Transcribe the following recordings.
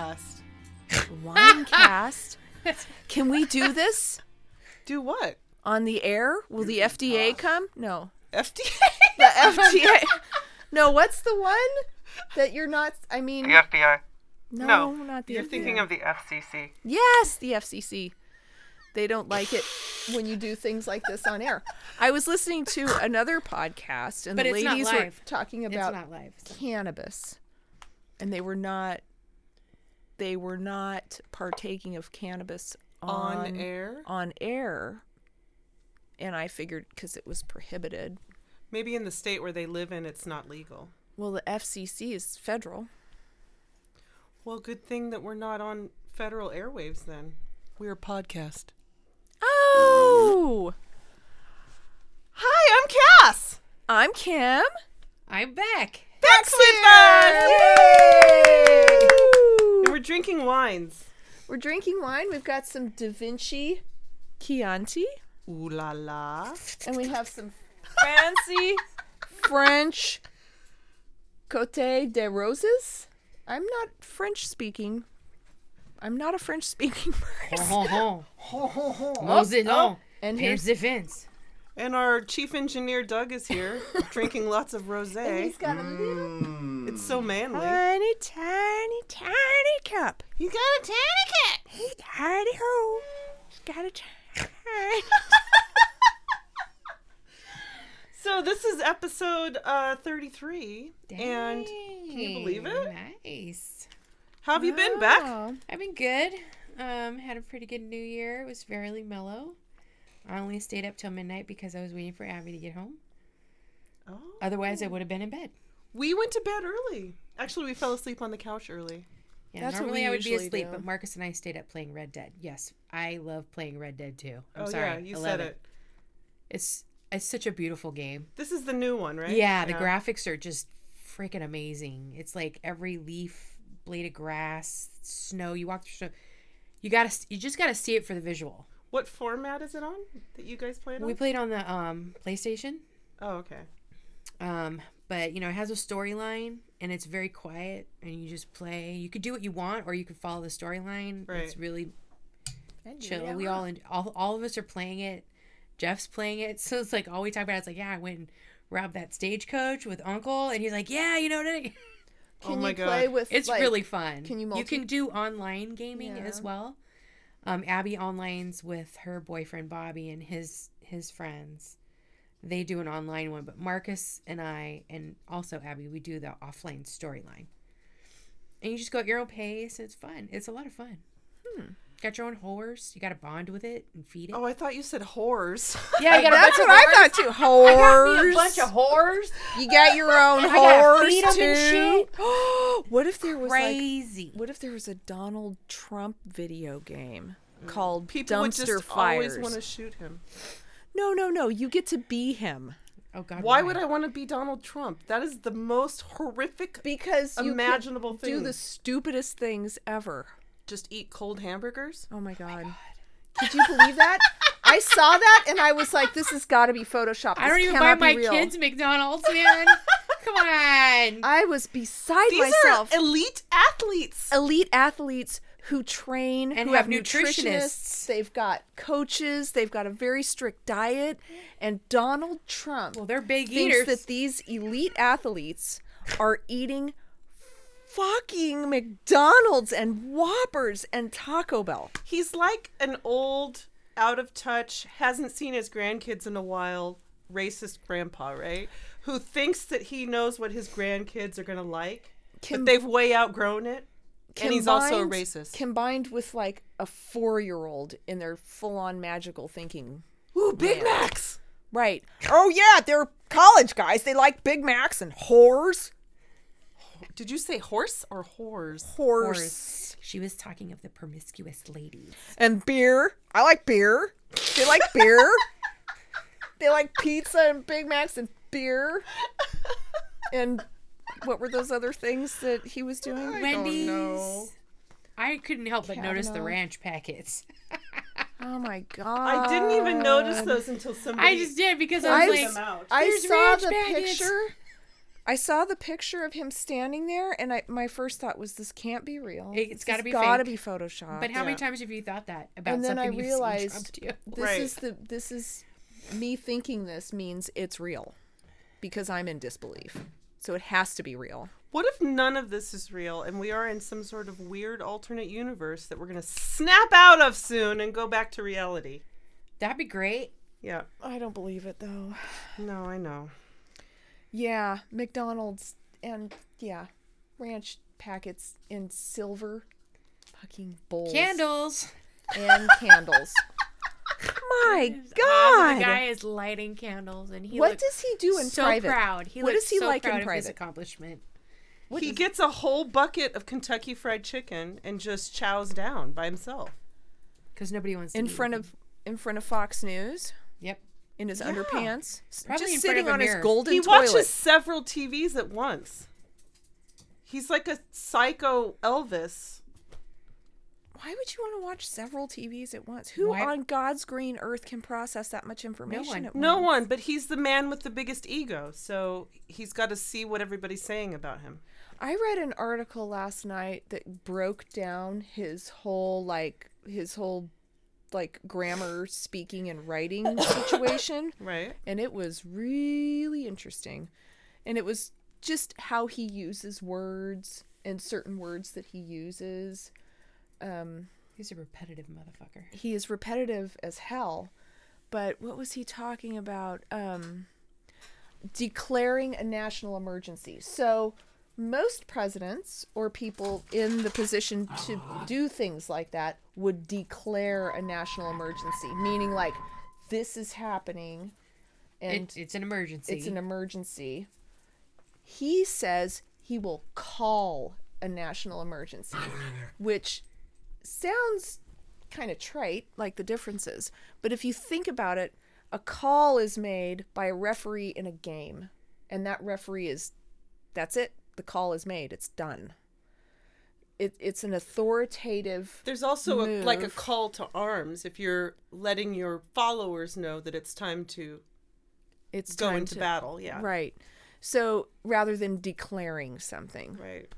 cast. Wine cast? Can we do this? Do what? On the air? Will the FDA come? No. FDA? The FDA. No, what's the one that you're not, I mean. The FBI. No, not the FBI. You're thinking of the FCC. Yes, the FCC. They don't like it when you do things like this on air. I was listening to another podcast, and the ladies were talking about cannabis, and they were not partaking of cannabis on air. And I figured because it was prohibited. Maybe in the state where they live in, it's not legal. Well, the FCC is federal. Well, good thing that we're not on federal airwaves then. We're a podcast. Oh! Hi, I'm Cass. I'm Kim. I'm Beck. Beck's with us! Yay! And we're drinking wines. We're drinking wine. We've got some Da Vinci Chianti. Ooh la la. And we have some fancy French Côte des Roses. I'm not French speaking. I'm not a French speaking person. And here's the fence. And our chief engineer Doug is here drinking lots of rosé. And he's got a little. It's so manly. Tiny, tiny, tiny cup. He's got a tiny cup. He's tiny hole. He's got a tiny. So this is episode 33. Dang. And can you believe it? Nice. How have you been, Beck? I've been good. Had a pretty good New Year. It was fairly mellow. I only stayed up till midnight because I was waiting for Abby to get home. Oh. Otherwise, I would have been in bed. We went to bed early. Actually, we fell asleep on the couch early. Yeah, that's normally I would be asleep, but Marcus and I stayed up playing Red Dead. Yes, I love playing Red Dead too. Yeah, you said it. It's such a beautiful game. This is the new one, right? Yeah, the graphics are just freaking amazing. It's like every leaf, blade of grass, snow. You walk through snow. You just gotta see it for the visual. What format is it on that you guys played on? We played on the PlayStation. Oh, okay. But it has a storyline and it's very quiet and you just play. You could do what you want or you could follow the storyline. Right. It's really chill. Yeah. We all of us are playing it. Jeff's playing it, so it's like all we talk about is like, yeah, I went and robbed that stagecoach with Uncle, and he's like, yeah, you know what I mean? Can you play with? It's like, really fun. Can you? You can do online gaming as well. Abby onlines with her boyfriend Bobby and his friends. They do an online one, but Marcus and I, and also Abby, we do the offline storyline. And you just go at your own pace. And it's fun. It's a lot of fun. Got your own horse. You got to bond with it and feed it. Oh, I thought you said whores. Yeah, you got that's a bunch what of I thought too. Whores. I got me a bunch of whores. You got your own whores too. And shit. What if there was crazy? What if there was a Donald Trump video game called People Dumpster would just Fires? Always want to shoot him. No. You get to be him. Oh God! Why would I want to be Donald Trump? That is the most horrific, imaginable thing. Do the stupidest things ever. Just eat cold hamburgers? Oh my God. Did you believe that? I saw that and I was like, this has got to be Photoshopped. I don't even buy my kids McDonald's, man. Come on. I was beside myself. These are elite athletes. Elite athletes who train. And who have nutritionists. They've got coaches. They've got a very strict diet. And Donald Trump they're big eaters. Thinks that these elite athletes are eating fucking McDonald's and Whoppers and Taco Bell. He's like an old, out of touch, hasn't seen his grandkids in a while, racist grandpa, right? Who thinks that he knows what his grandkids are going to like, but they've way outgrown it. And he's also a racist. Combined with like a 4-year-old in their full-on magical thinking. Ooh, Big Macs! Right. Oh yeah, they're college guys. They like Big Macs and whores. Did you say horse or whores? Horse. She was talking of the promiscuous ladies. And beer. I like beer. They like beer. They like pizza and Big Macs and beer. And what were those other things that he was doing? Wendy's. Don't know. I couldn't help but notice the ranch packets. Oh my God. I didn't even notice those until somebody. I just did because I was like, I saw the picture. I saw the picture of him standing there, and my first thought was, this can't be real. It's got to be fake. It's got to be Photoshopped. But how many times have you thought that about something you've seen Trump do? And then I realized this is me thinking this means it's real because I'm in disbelief. So it has to be real. What if none of this is real and we are in some sort of weird alternate universe that we're going to snap out of soon and go back to reality? That'd be great. Yeah. I don't believe it, though. No, I know. Yeah, McDonald's and, ranch packets in silver fucking bowls. Candles. And candles. My God. The guy is lighting candles, and what does he do in so private? So proud. What does he so like in private? His accomplishment. He gets a whole bucket of Kentucky Fried Chicken and just chows down by himself. Because nobody wants to in front of Fox News. Yep. In his underpants. Probably just sitting on his golden toilet. He watches several TVs at once. He's like a psycho Elvis. Why would you want to watch several TVs at once? Who on God's green earth can process that much information at once? No one, but he's the man with the biggest ego, so he's got to see what everybody's saying about him. I read an article last night that broke down his whole grammar, speaking, and writing situation. Right. And it was really interesting. And it was just how he uses words and certain words that he uses. He's a repetitive motherfucker. He is repetitive as hell. But what was he talking about? Declaring a national emergency. So most presidents or people in the position to do things like that would declare a national emergency, meaning like this is happening and it's an emergency. It's an emergency. He says he will call a national emergency, which sounds kind of trite, like the differences. But if you think about it, a call is made by a referee in a game, and that referee is, that's it. The call is made. It's done. It's an authoritative. There's also a call to arms if you're letting your followers know that it's time to go into battle. Yeah. Right. So rather than declaring something. Right.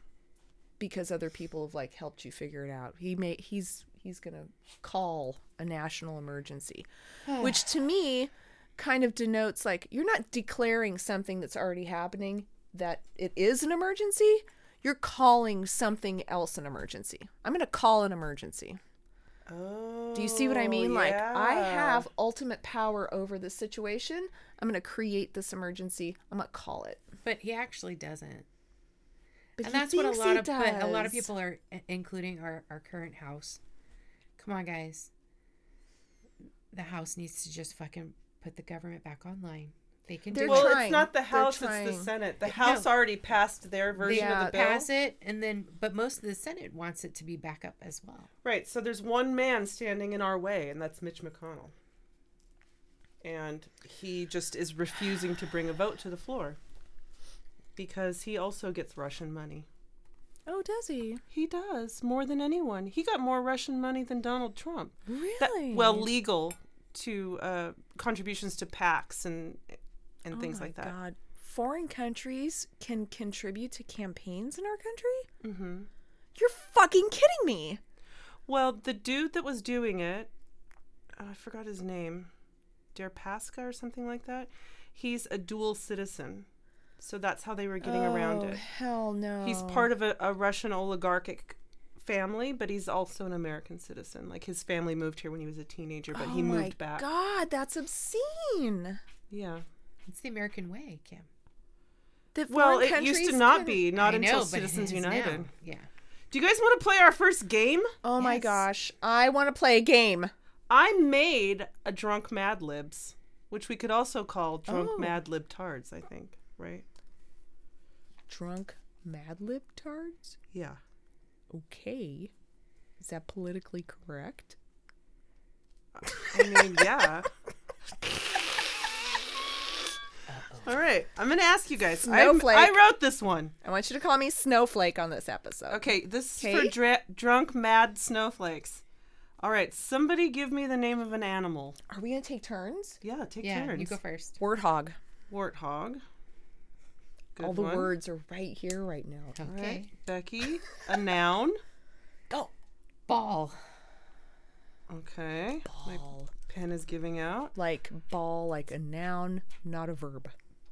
Because other people have helped you figure it out. He's gonna call a national emergency, which to me kind of denotes you're not declaring something that's already happening, that it is an emergency. You're calling something else an emergency. I'm gonna call an emergency. Oh, do you see what I mean? Yeah. I have ultimate power over this situation. I'm gonna create this emergency. I'm gonna call it. But he actually doesn't. And that's what a lot of people are, including our current house. Come on, guys. The house needs to just fucking put the government back online. They can do it. Well, it's not the House, it's the Senate. The House already passed their version of the bill. Pass it, but most of the Senate wants it to be back up as well. Right. So there's one man standing in our way, and that's Mitch McConnell. And he just is refusing to bring a vote to the floor. Because he also gets Russian money. Oh, does he? He does, more than anyone. He got more Russian money than Donald Trump. Really? Legal to contributions to PACs and things like that. Oh, my God. Foreign countries can contribute to campaigns in our country? Mm-hmm. You're fucking kidding me. Well, the dude that was doing it, I forgot his name, Deripaska or something like that, he's a dual citizen. So that's how they were getting around it. Oh, hell no. He's part of a Russian oligarchic family, but he's also an American citizen. His family moved here when he was a teenager, but he moved back. Oh, my God. That's obscene. Yeah. It's the American way, Kim. It used to not be. Not until Citizens United. Now. Yeah. Do you guys want to play our first game? Oh, yes. My gosh. I want to play a game. I made a Drunk Mad Libs, which we could also call Drunk Mad Lib Tards, I think. Right? Drunk Mad Lib Tards? Yeah. Okay. Is that politically correct? I mean, yeah. All right. I'm going to ask you guys. Snowflake. I wrote this one. I want you to call me Snowflake on this episode. Okay. This is for Drunk Mad Snowflakes. All right. Somebody give me the name of an animal. Are we going to take turns? Yeah, take turns. Yeah, you go first. Warthog. Good All the one. Words are right here, right now. Okay. All right. Becky, a noun. Go. Ball. Okay. Ball. My pen is giving out. Like ball, like a noun, not a verb.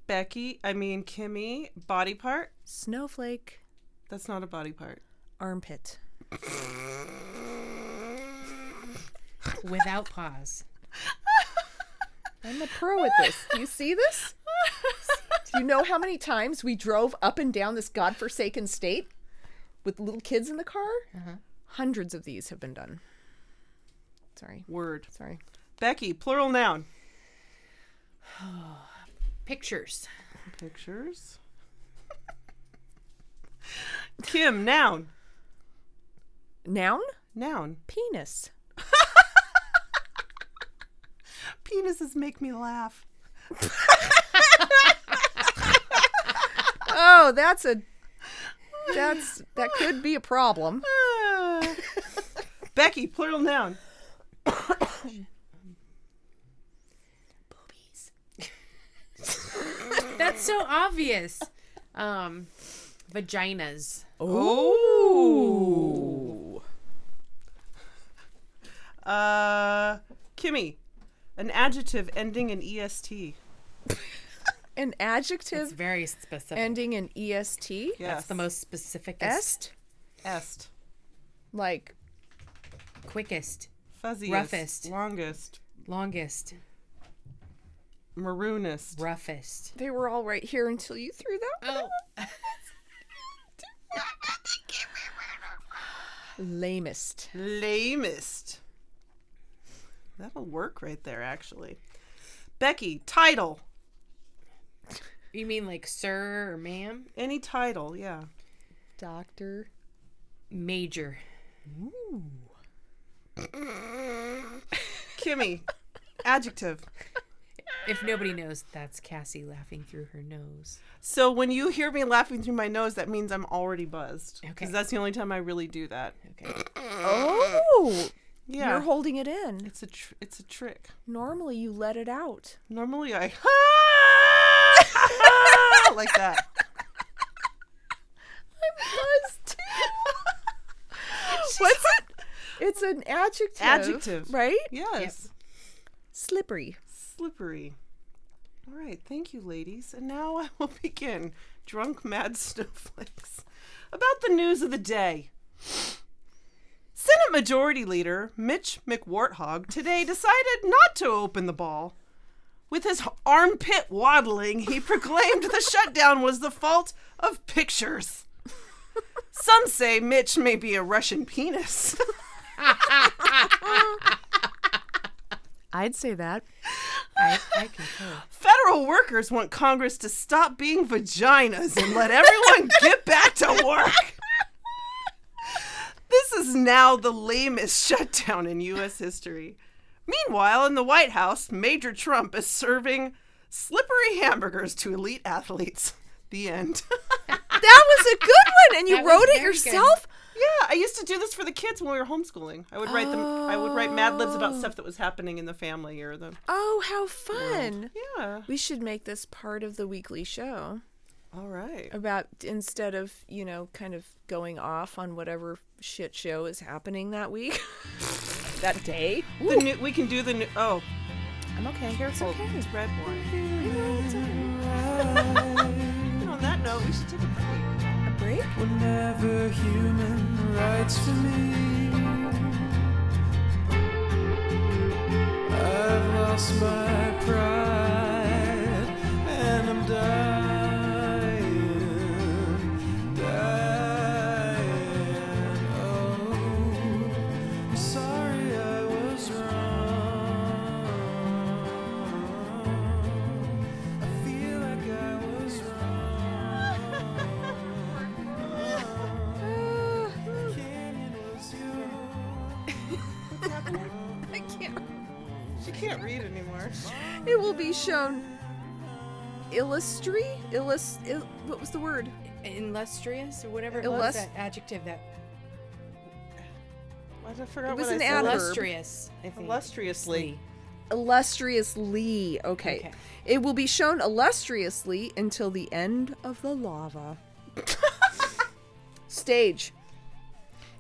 Kimmy, body part. Snowflake. That's not a body part. Armpit. Without pause. I'm a pro at this. Do you see this? Do you know how many times we drove up and down this godforsaken state with little kids in the car? Uh-huh. Hundreds of these have been done. Sorry. Word. Sorry. Becky, plural noun. Pictures. Pictures. Kim, noun. Noun? Noun. Penis. Penises make me laugh. Oh, that could be a problem. Becky, plural noun. Boobies. That's so obvious. Vaginas. Oh. Kimmy, an adjective ending in EST. An adjective. It's very specific. Ending in EST. Yes. That's the most specific. Est. Est. Like. Quickest. Fuzziest. Roughest. Longest. Maroonest. Roughest. They were all right here until you threw that one. Oh. Lamest. That'll work right there, actually. Becky, title. You mean like sir or ma'am? Any title, yeah. Doctor. Major. Ooh. Kimmy, adjective. If nobody knows, that's Cassie laughing through her nose. So when you hear me laughing through my nose, that means I'm already buzzed. Okay. Because that's the only time I really do that. Okay. Oh. Yeah. You're holding it in. It's a trick. Normally you let it out. Normally I... like that. I was too. What's it? It's an adjective. Adjective, right? Yes. Yep. Slippery. All right, thank you, ladies. And now I will begin Drunk Mad Snowflakes about the news of the day. Senate Majority Leader Mitch McWarthog today decided not to open the ball. With his armpit waddling, he proclaimed the shutdown was the fault of pictures. Some say Mitch may be a Russian penis. I'd say that. I concur. Federal workers want Congress to stop being vaginas and let everyone get back to work. This is now the lamest shutdown in U.S. history. Meanwhile, in the White House, Major Trump is serving slippery hamburgers to elite athletes. The end. That was a good one, and you wrote it yourself? Good. Yeah, I used to do this for the kids when we were homeschooling. I would write them. I would write Mad Libs about stuff that was happening in the family or the. Oh, how fun! World. Yeah, we should make this part of the weekly show. All right. About instead of kind of going off on whatever shit show is happening that week. That day? We can do the new... Oh. I'm okay. Careful. It's red wine. On that note, we should take a break. A break? Whenever human rights to me, I've lost my pride and I'm dying. Can't read anymore. It will be shown what was the word? Illustrious or whatever was that adjective that I forgot what I said. It was an adverb. Illustriously. illustriously. Okay. It will be shown illustriously until the end of the lava. Stage.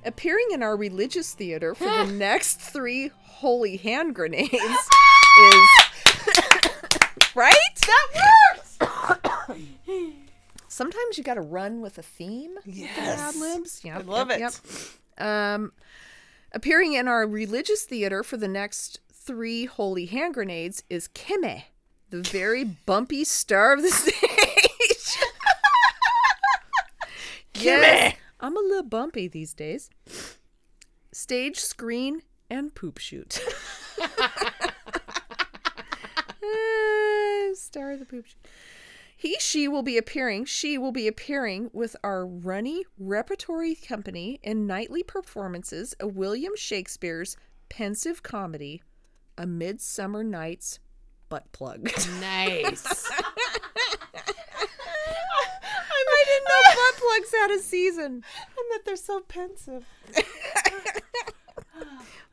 Appearing in our religious theater for the next 3 holy hand grenades is... Right? That works! Sometimes you gotta run with a theme. Yes. With the ad-libs. Yep, I love it. Yep. Appearing in our religious theater for the next 3 holy hand grenades is Kime, the very bumpy star of the stage. Yes. Kime! I'm a little bumpy these days. Stage, screen, and poop shoot. Star of the poop shoot. She will be appearing with our runny repertory company in nightly performances of William Shakespeare's pensive comedy, A Midsummer Night's Butt Plug. Nice. I didn't know butt plugs had a season. And that they're so pensive.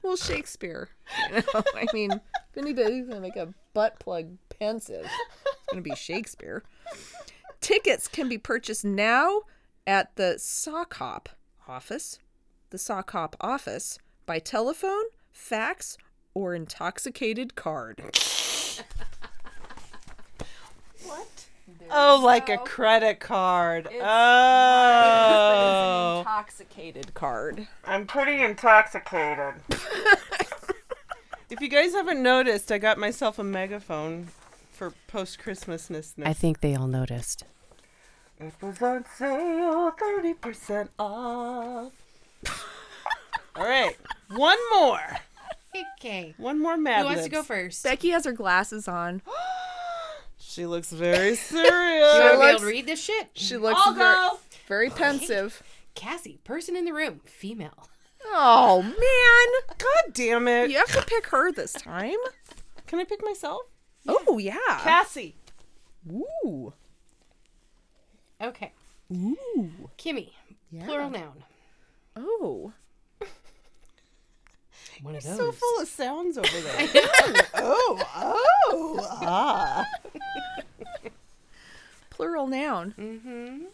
Well, Shakespeare. You know, I mean, if anybody's going to make a butt plug pensive, it's going to be Shakespeare. Tickets can be purchased now at the Sock Hop office. The Sock Hop office by telephone, fax, or intoxicated card. What? There's like a credit card. It's an intoxicated card. I'm pretty intoxicated. If you guys haven't noticed, I got myself a megaphone for post-Christmasness. I think they all noticed. It was on sale, 30% off. All right, one more. Okay. One more Mad Libs. Who wants to go first? Becky has her glasses on. She looks very serious. You won't be able to read this shit. She looks very pensive. Cassie, person in the room, female. Oh, man. God damn it. You have to pick her this time. Can I pick myself? Yeah. Oh, yeah. Cassie. Ooh. Okay. Ooh. Kimmy, plural noun. Oh. One You're of those. So full of sounds over there. Plural noun. Mm-hmm.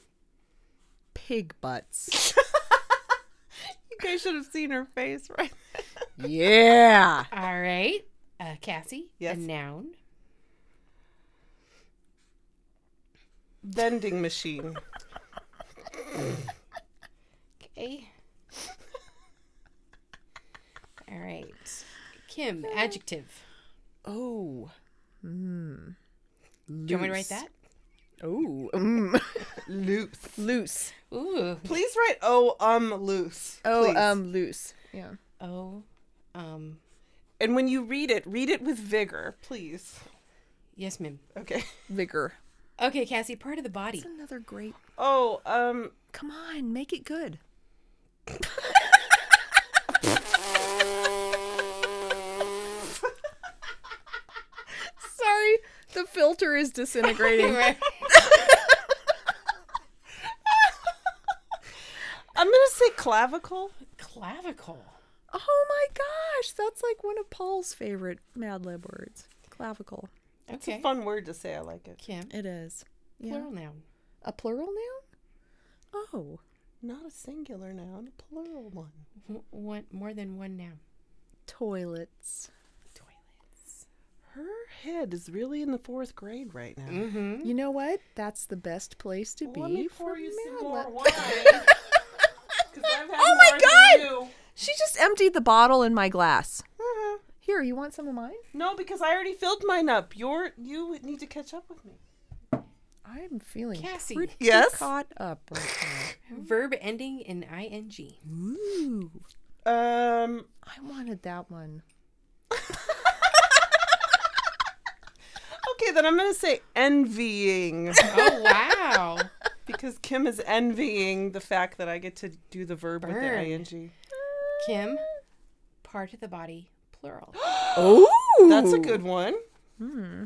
Pig butts. You guys should have seen her face, right? Yeah. All right. Cassie, yes. A noun. Vending machine. Okay. All right. Kim, adjective. Oh. Mm. Do you want me to write that? Oh. Mm. Loose. Ooh. Please write loose. Please. Loose. Yeah. And when you read it with vigor, please. Yes, ma'am. Okay. Vigor. Okay, Cassie, part of the body. That's another great. Come on, make it good. Sorry, the filter is disintegrating. I'm going to say clavicle. Clavicle. Oh my gosh, that's like one of Paul's favorite Mad Lib words. Clavicle. Okay. It's a fun word to say. I like it. Kim. It is. Yeah. Plural noun. A plural noun? Oh. Not a singular noun, a plural one. One more than one noun. Toilets. Her head is really in the 4th grade right now. Mm-hmm. You know what? That's the best place to be. Let me pour you some more wine. Oh my God! She just emptied the bottle in my glass. Mm-hmm. Here, you want some of mine? No, because I already filled mine up. You need to catch up with me. I'm feeling Cassie. Pretty caught up right now. Verb ending in ing. Ooh. I wanted that one. Okay, then I'm going to say envying. Oh, wow. Because Kim is envying the fact that I get to do the verb with the ing. Kim, part of the body, plural. Oh! That's a good one. Hmm.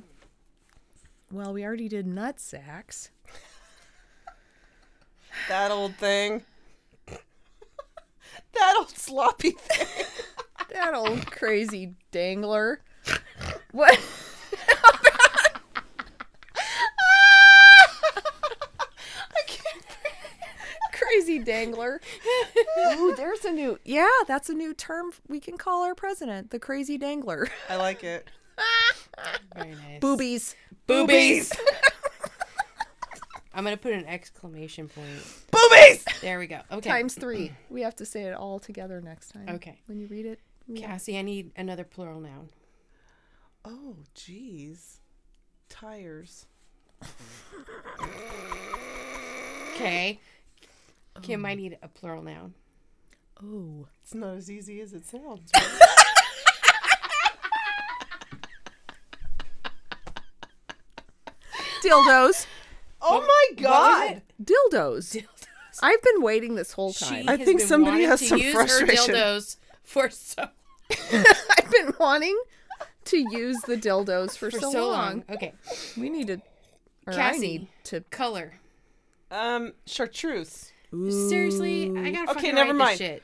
Well, we already did nut sacks. That old thing. That old sloppy thing. That old crazy dangler. What? I can't breathe. Crazy dangler. Ooh, there's a new... Yeah, that's a new term we can call our president. The crazy dangler. I like it. Very nice. Boobies. Boobies. I'm going to put an exclamation point. Boobies! There we go. Okay. Times 3. We have to say it all together next time. Okay. When you read it. Yeah. Cassie, I need another plural noun. Oh, geez. Tires. Okay. Kim, I need a plural noun. Oh. It's not as easy as it sounds. Really. Dildos. Oh, my God. Dildos. I've been waiting this whole time. I think somebody has some frustration. Dildos for so I've been wanting to use the dildos for so long. Okay. We need to... Cassie, I need to... Color. Chartreuse. Ooh. Seriously? I gotta fucking never mind. This shit.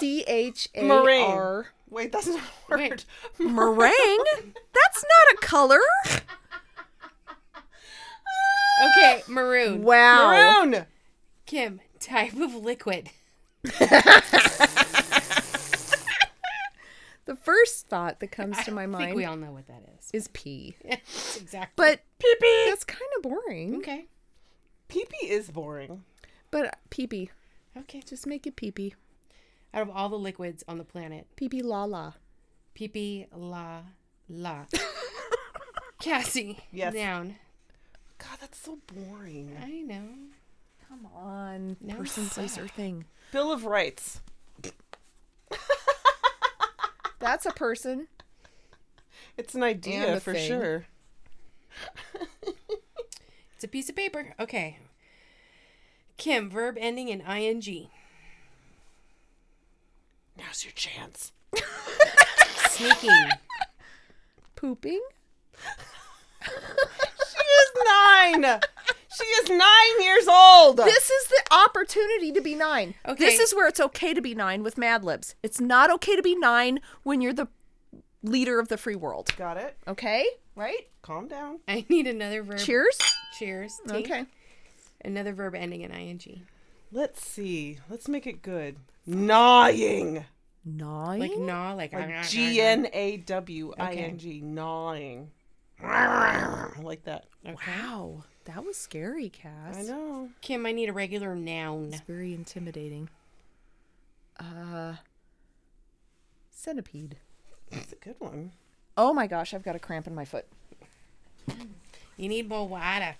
C-H-A-R. Meringue. Wait, that's not a word. Wait. Meringue? That's not a color. Okay, maroon. Wow. Maroon. Kim, type of liquid. The first thought that comes to my mind. I think we all know what that is. Is pee. Yeah, exactly. But pee-pee. That's kind of boring. Okay. Pee-pee is boring. But pee-pee. Okay. Just make it pee-pee. Out of all the liquids on the planet. Pee-pee la la. Pee-pee la la. Cassie. Yes. Down. God, that's so boring. I know. Come on. No person, place, or thing. Bill of Rights. That's a person. It's an idea for thing. Sure. It's a piece of paper. Okay. Kim, verb ending in ing. Now's your chance. Sneaking. Pooping? Nine. She is 9 years old. This is the opportunity to be 9. Okay. This is where it's okay to be 9 with Mad Libs. It's not okay to be 9 when you're the leader of the free world. Got it. Okay. Right? Calm down. I need another verb. Cheers. Cheers. Tea. Okay. Another verb ending in ing. Let's see. Let's make it good. Gnawing. Gnawing? Like gnaw, like G-N-A-W-I-N-G. Okay. Gnawing. Like that. Okay. Wow. That was scary, Cass. I know. Kim, I need a regular noun. It's very intimidating. Centipede. That's a good one. Oh my gosh, I've got a cramp in my foot. You need more water.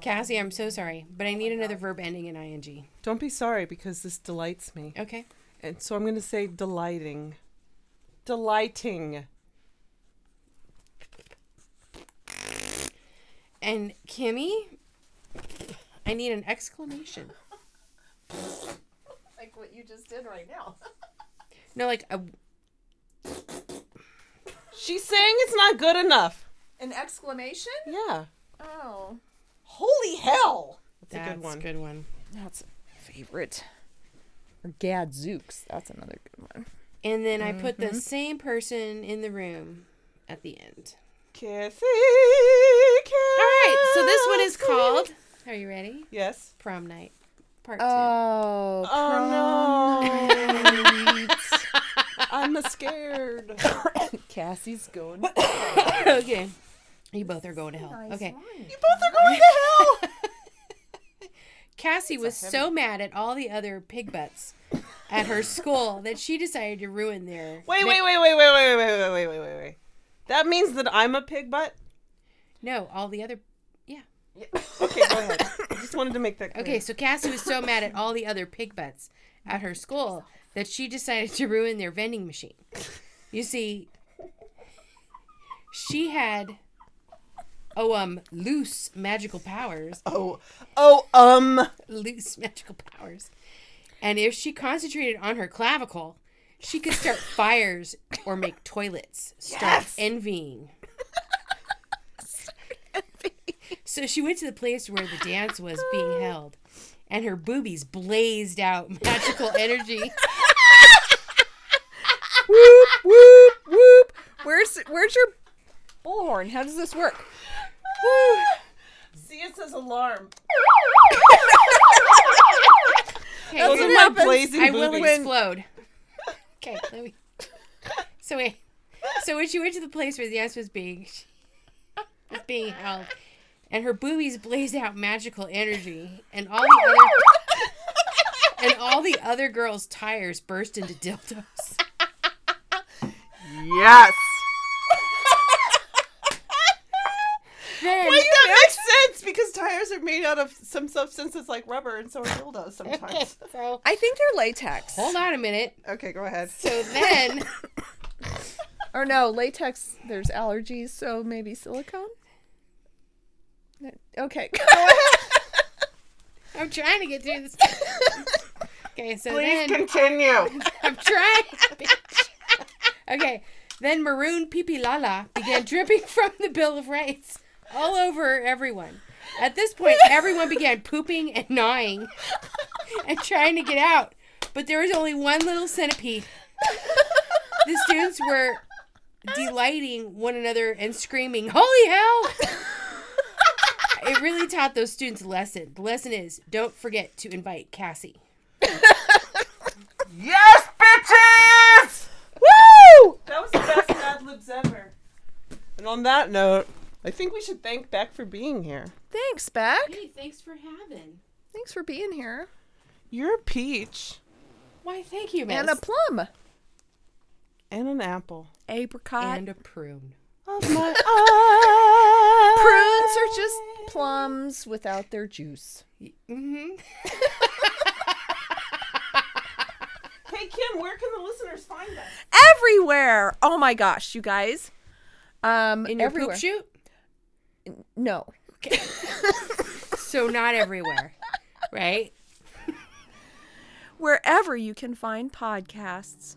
Cassie, I'm so sorry, but I need another verb ending in ing. Don't be sorry, because this delights me. Okay. And so I'm going to say delighting. Delighting. And Kimmy, I need an exclamation. Like what you just did right now. No, like a... She's saying it's not good enough. An exclamation? Yeah. Oh. Holy hell. That's a good one. That's a good one. That's a favorite. Or gadzooks. That's another good one. And then I put the same person in the room at the end. Kissy, kissy. All right, so this one is called, are you ready? Yes. Prom Night, Part 2. Oh, prom night. I'm scared. Cassie's going to hell. Okay. You both are going to hell. Okay. You both are going to hell. Cassie was so mad at all the other pig butts at her school that she decided to ruin their... Wait. That means that I'm a pig butt? No, all the other... Yeah. Okay, go ahead. I just wanted to make that clear. Okay, so Cassie was so mad at all the other pig butts at her school that she decided to ruin their vending machine. You see, she had... loose magical powers. Loose magical powers. And if she concentrated on her clavicle... She could start fires or make toilets. Start envying. So she went to the place where the dance was being held, and her boobies blazed out magical energy. Where's your Bullhorn, how does this work? Woo. See, it says alarm. Okay, that's what happens. Blazing I will boobies. Explode. Okay, let me... So wait. So when she went to the place where the ice was being held, and her boobies blazed out magical energy, and all the other girls' tires burst into dildos. Yes. Then, wait, that makes sense because tires are made out of some substance that's like rubber, and so are dildos sometimes. So, I think they're latex. Hold on a minute. Okay, go ahead. So then. Or no, latex, there's allergies, so maybe silicone? Okay. I'm trying to get through this. Okay, so please then... continue. I'm trying, bitch. Okay, then maroon Pipi Lala began dripping from the Bill of Rights all over everyone. At this point, everyone began pooping and gnawing and trying to get out, but there was only one little centipede. The students were... delighting one another and screaming, holy hell! It really taught those students a lesson. The lesson is, don't forget to invite Cassie. Yes, bitches! Woo! That was the best ad libs ever. And on that note, I think we should thank Beck for being here. Thanks, Beck. Hey, thanks for having. Thanks for being here. You're a peach. Why, thank you, miss. And a plum. And an apple. Apricot. And a prune. Of my eye. Prunes are just plums without their juice. Mm-hmm. Hey, Kim, where can the listeners find us? Everywhere. Oh, my gosh, you guys. In your everywhere. Poop shoot? No. Okay. So not everywhere, right? Wherever you can find podcasts.